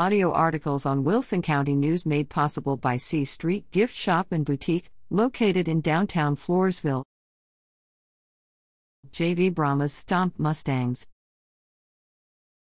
Audio articles on Wilson County News made possible by C Street Gift Shop and Boutique, located in downtown Floresville. J.V. Brahma's Stomp Mustangs.